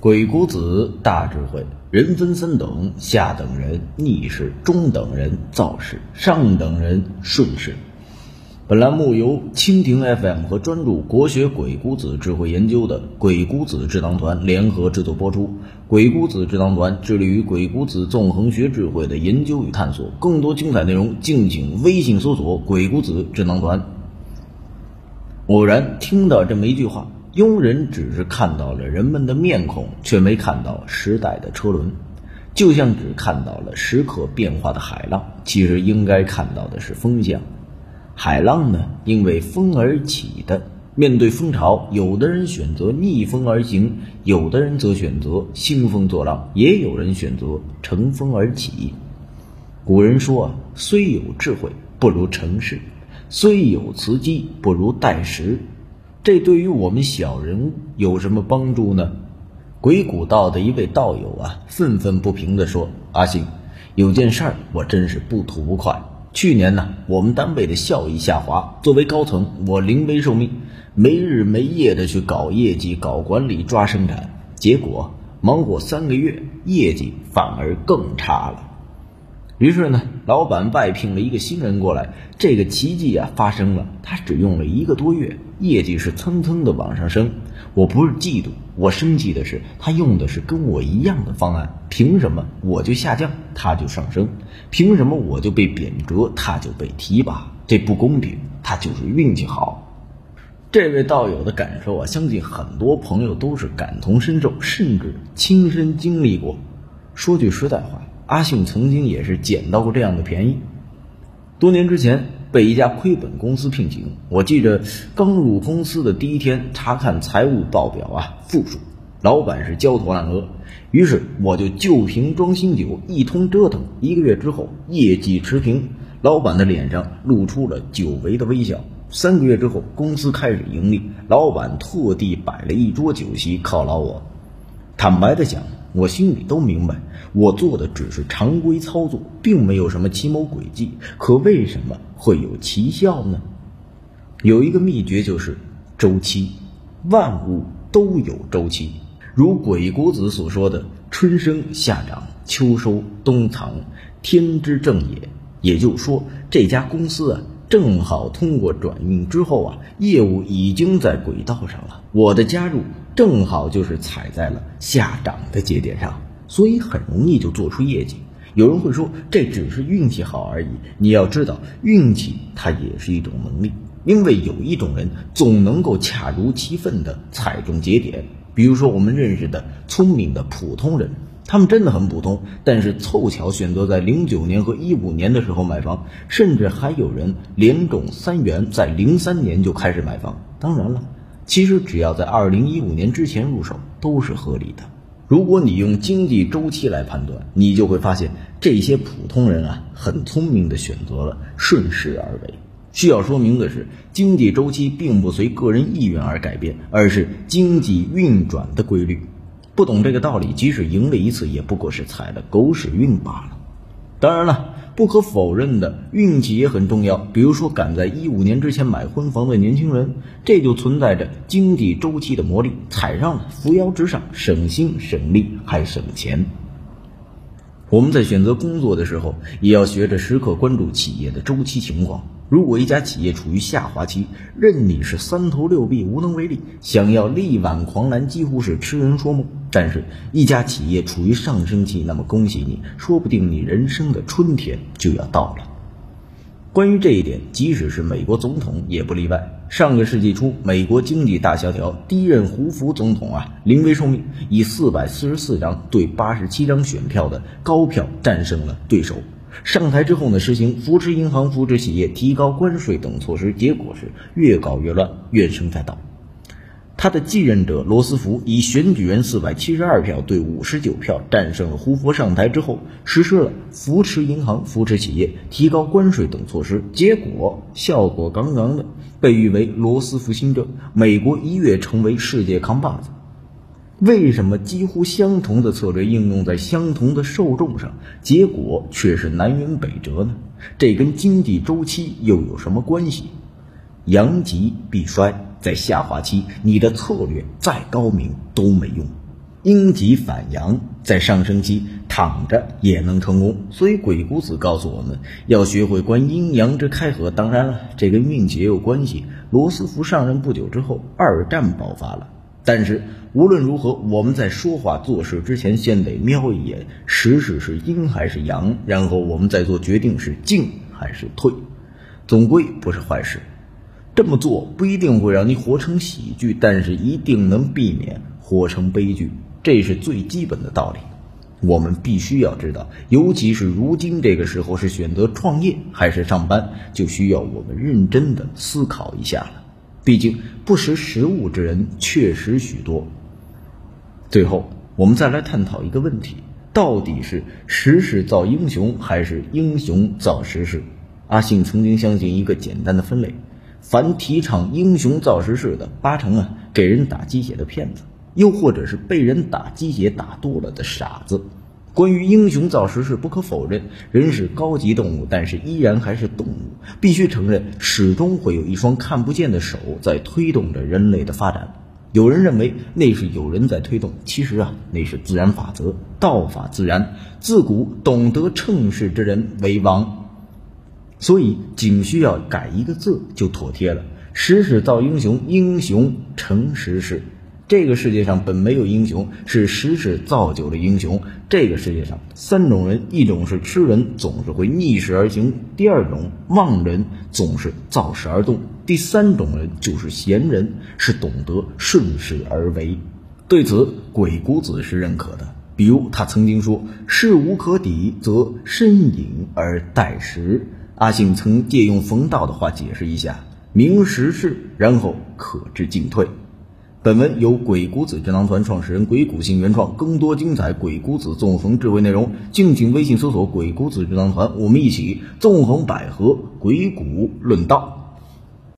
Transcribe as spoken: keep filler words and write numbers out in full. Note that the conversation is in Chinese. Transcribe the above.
鬼谷子大智慧，人分三等：下等人逆世，中等人造世，上等人顺世。本栏目由蜻蜓 F M 和专注国学鬼谷子智慧研究的鬼谷子智囊团联合制作播出。鬼谷子智囊团致力于鬼谷子纵横学智慧的研究与探索，更多精彩内容敬请微信搜索鬼谷子智囊团。偶然听到这么一句话，庸人只是看到了人们的面孔，却没看到时代的车轮，就像只看到了时刻变化的海浪，其实应该看到的是风向。海浪呢，因为风而起的。面对风潮，有的人选择逆风而行，有的人则选择兴风作浪，也有人选择乘风而起。古人说啊，虽有智慧，不如成事；虽有辞机，不如待时。这对于我们小人物有什么帮助呢？鬼谷道的一位道友啊，愤愤不平地说：“阿信，有件事儿我真是不吐不快。去年呢、啊，我们单位的效益下滑，作为高层，我临危受命，没日没夜的去搞业绩、搞管理、抓生产，结果忙活三个月，业绩反而更差了。于是呢，老板外聘了一个新人过来，这个奇迹啊发生了，他只用了一个多月。”业绩是蹭蹭的往上升，我不是嫉妒，我生气的是他用的是跟我一样的方案，凭什么我就下降，他就上升？凭什么我就被贬谪，他就被提拔？这不公平，他就是运气好。这位道友的感受啊，相信很多朋友都是感同身受，甚至亲身经历过。说句实在话，阿信曾经也是捡到过这样的便宜。多年之前被一家亏本公司聘请，我记着刚入公司的第一天查看财务报表啊，负数，老板是焦头烂额。于是我就旧瓶装新酒，一通折腾，一个月之后业绩持平，老板的脸上露出了久违的微笑。三个月之后公司开始盈利，老板特地摆了一桌酒席犒劳我。坦白的讲，我心里都明白，我做的只是常规操作，并没有什么奇谋诡计，可为什么会有奇效呢？有一个秘诀，就是周期。万物都有周期，如鬼谷子所说的春生夏长秋收冬藏，天之正也。也就是说，这家公司啊，正好通过转运之后啊，业务已经在轨道上了，我的加入正好就是踩在了下涨的节点上，所以很容易就做出业绩。有人会说这只是运气好而已，你要知道，运气它也是一种能力，因为有一种人总能够恰如其分的踩中节点。比如说我们认识的聪明的普通人，他们真的很普通，但是凑巧选择在零九年和一五年的时候买房，甚至还有人连中三元，在零三年就开始买房。当然了，其实只要在二零一五年之前入手都是合理的。如果你用经济周期来判断，你就会发现这些普通人啊，很聪明的选择了顺势而为。需要说明的是，经济周期并不随个人意愿而改变，而是经济运转的规律。不懂这个道理，即使赢了一次，也不过是踩了狗屎运罢了。当然了，不可否认的，运气也很重要。比如说赶在一五年之前买婚房的年轻人，这就存在着经济周期的魔力，踩上了，扶摇直上，省心省力还省钱。我们在选择工作的时候，也要学着时刻关注企业的周期情况。如果一家企业处于下滑期，任你是三头六臂无能为力，想要力挽狂澜几乎是痴人说梦。但是一家企业处于上升期，那么恭喜你，说不定你人生的春天就要到了。关于这一点，即使是美国总统也不例外。上个世纪初，美国经济大萧条，第一任胡佛总统啊，临危受命，以四百四十四张对八十七张选票的高票战胜了对手。上台之后呢，实行扶持银行、扶持企业、提高关税等措施，结果是越搞越乱，怨声载道。他的继任者罗斯福以选举人四百七十二票对五十九票战胜了胡佛。上台之后实施了扶持银行、扶持企业、提高关税等措施，结果效果杠杠的，被誉为罗斯福新政。美国一跃成为世界扛把子。为什么几乎相同的策略应用在相同的受众上，结果却是南辕北辙呢？这跟经济周期又有什么关系？阳极必衰，在下滑期，你的策略再高明都没用。阴极反阳，在上升期躺着也能成功。所以鬼谷子告诉我们要学会观阴阳之开合。当然了，这跟运气也有关系。罗斯福上任不久之后，二战爆发了。但是无论如何，我们在说话做事之前，先得瞄一眼时势是阴还是阳，然后我们再做决定是进还是退，总归不是坏事。这么做不一定会让你活成喜剧，但是一定能避免活成悲剧，这是最基本的道理。我们必须要知道，尤其是如今这个时候，是选择创业还是上班，就需要我们认真的思考一下了。毕竟不识时务之人确实许多。最后我们再来探讨一个问题，到底是时势造英雄还是英雄造时势？阿信曾经相信一个简单的分类，凡提倡英雄造时势的，八成啊给人打鸡血的骗子，又或者是被人打鸡血打多了的傻子。关于英雄造时势，不可否认，人是高级动物，但是依然还是动物，必须承认，始终会有一双看不见的手在推动着人类的发展。有人认为那是有人在推动，其实啊，那是自然法则，道法自然。自古懂得乘势之人为王，所以仅需要改一个字就妥帖了。时势造英雄，英雄成时势。这个世界上本没有英雄，是时势造就了英雄。这个世界上三种人，一种是痴人，总是会逆势而行；第二种妄人，总是造势而动；第三种人就是贤人，是懂得顺势而为。对此，鬼谷子是认可的。比如他曾经说，势无可抵，则深隐而待时。阿信曾借用冯道的话解释一下，明时势，然后可知进退。本文由鬼谷子智囊团创始人鬼谷信原创，更多精彩鬼谷子纵横智慧内容，敬请微信搜索鬼谷子智囊团，我们一起纵横捭阖，鬼谷论道。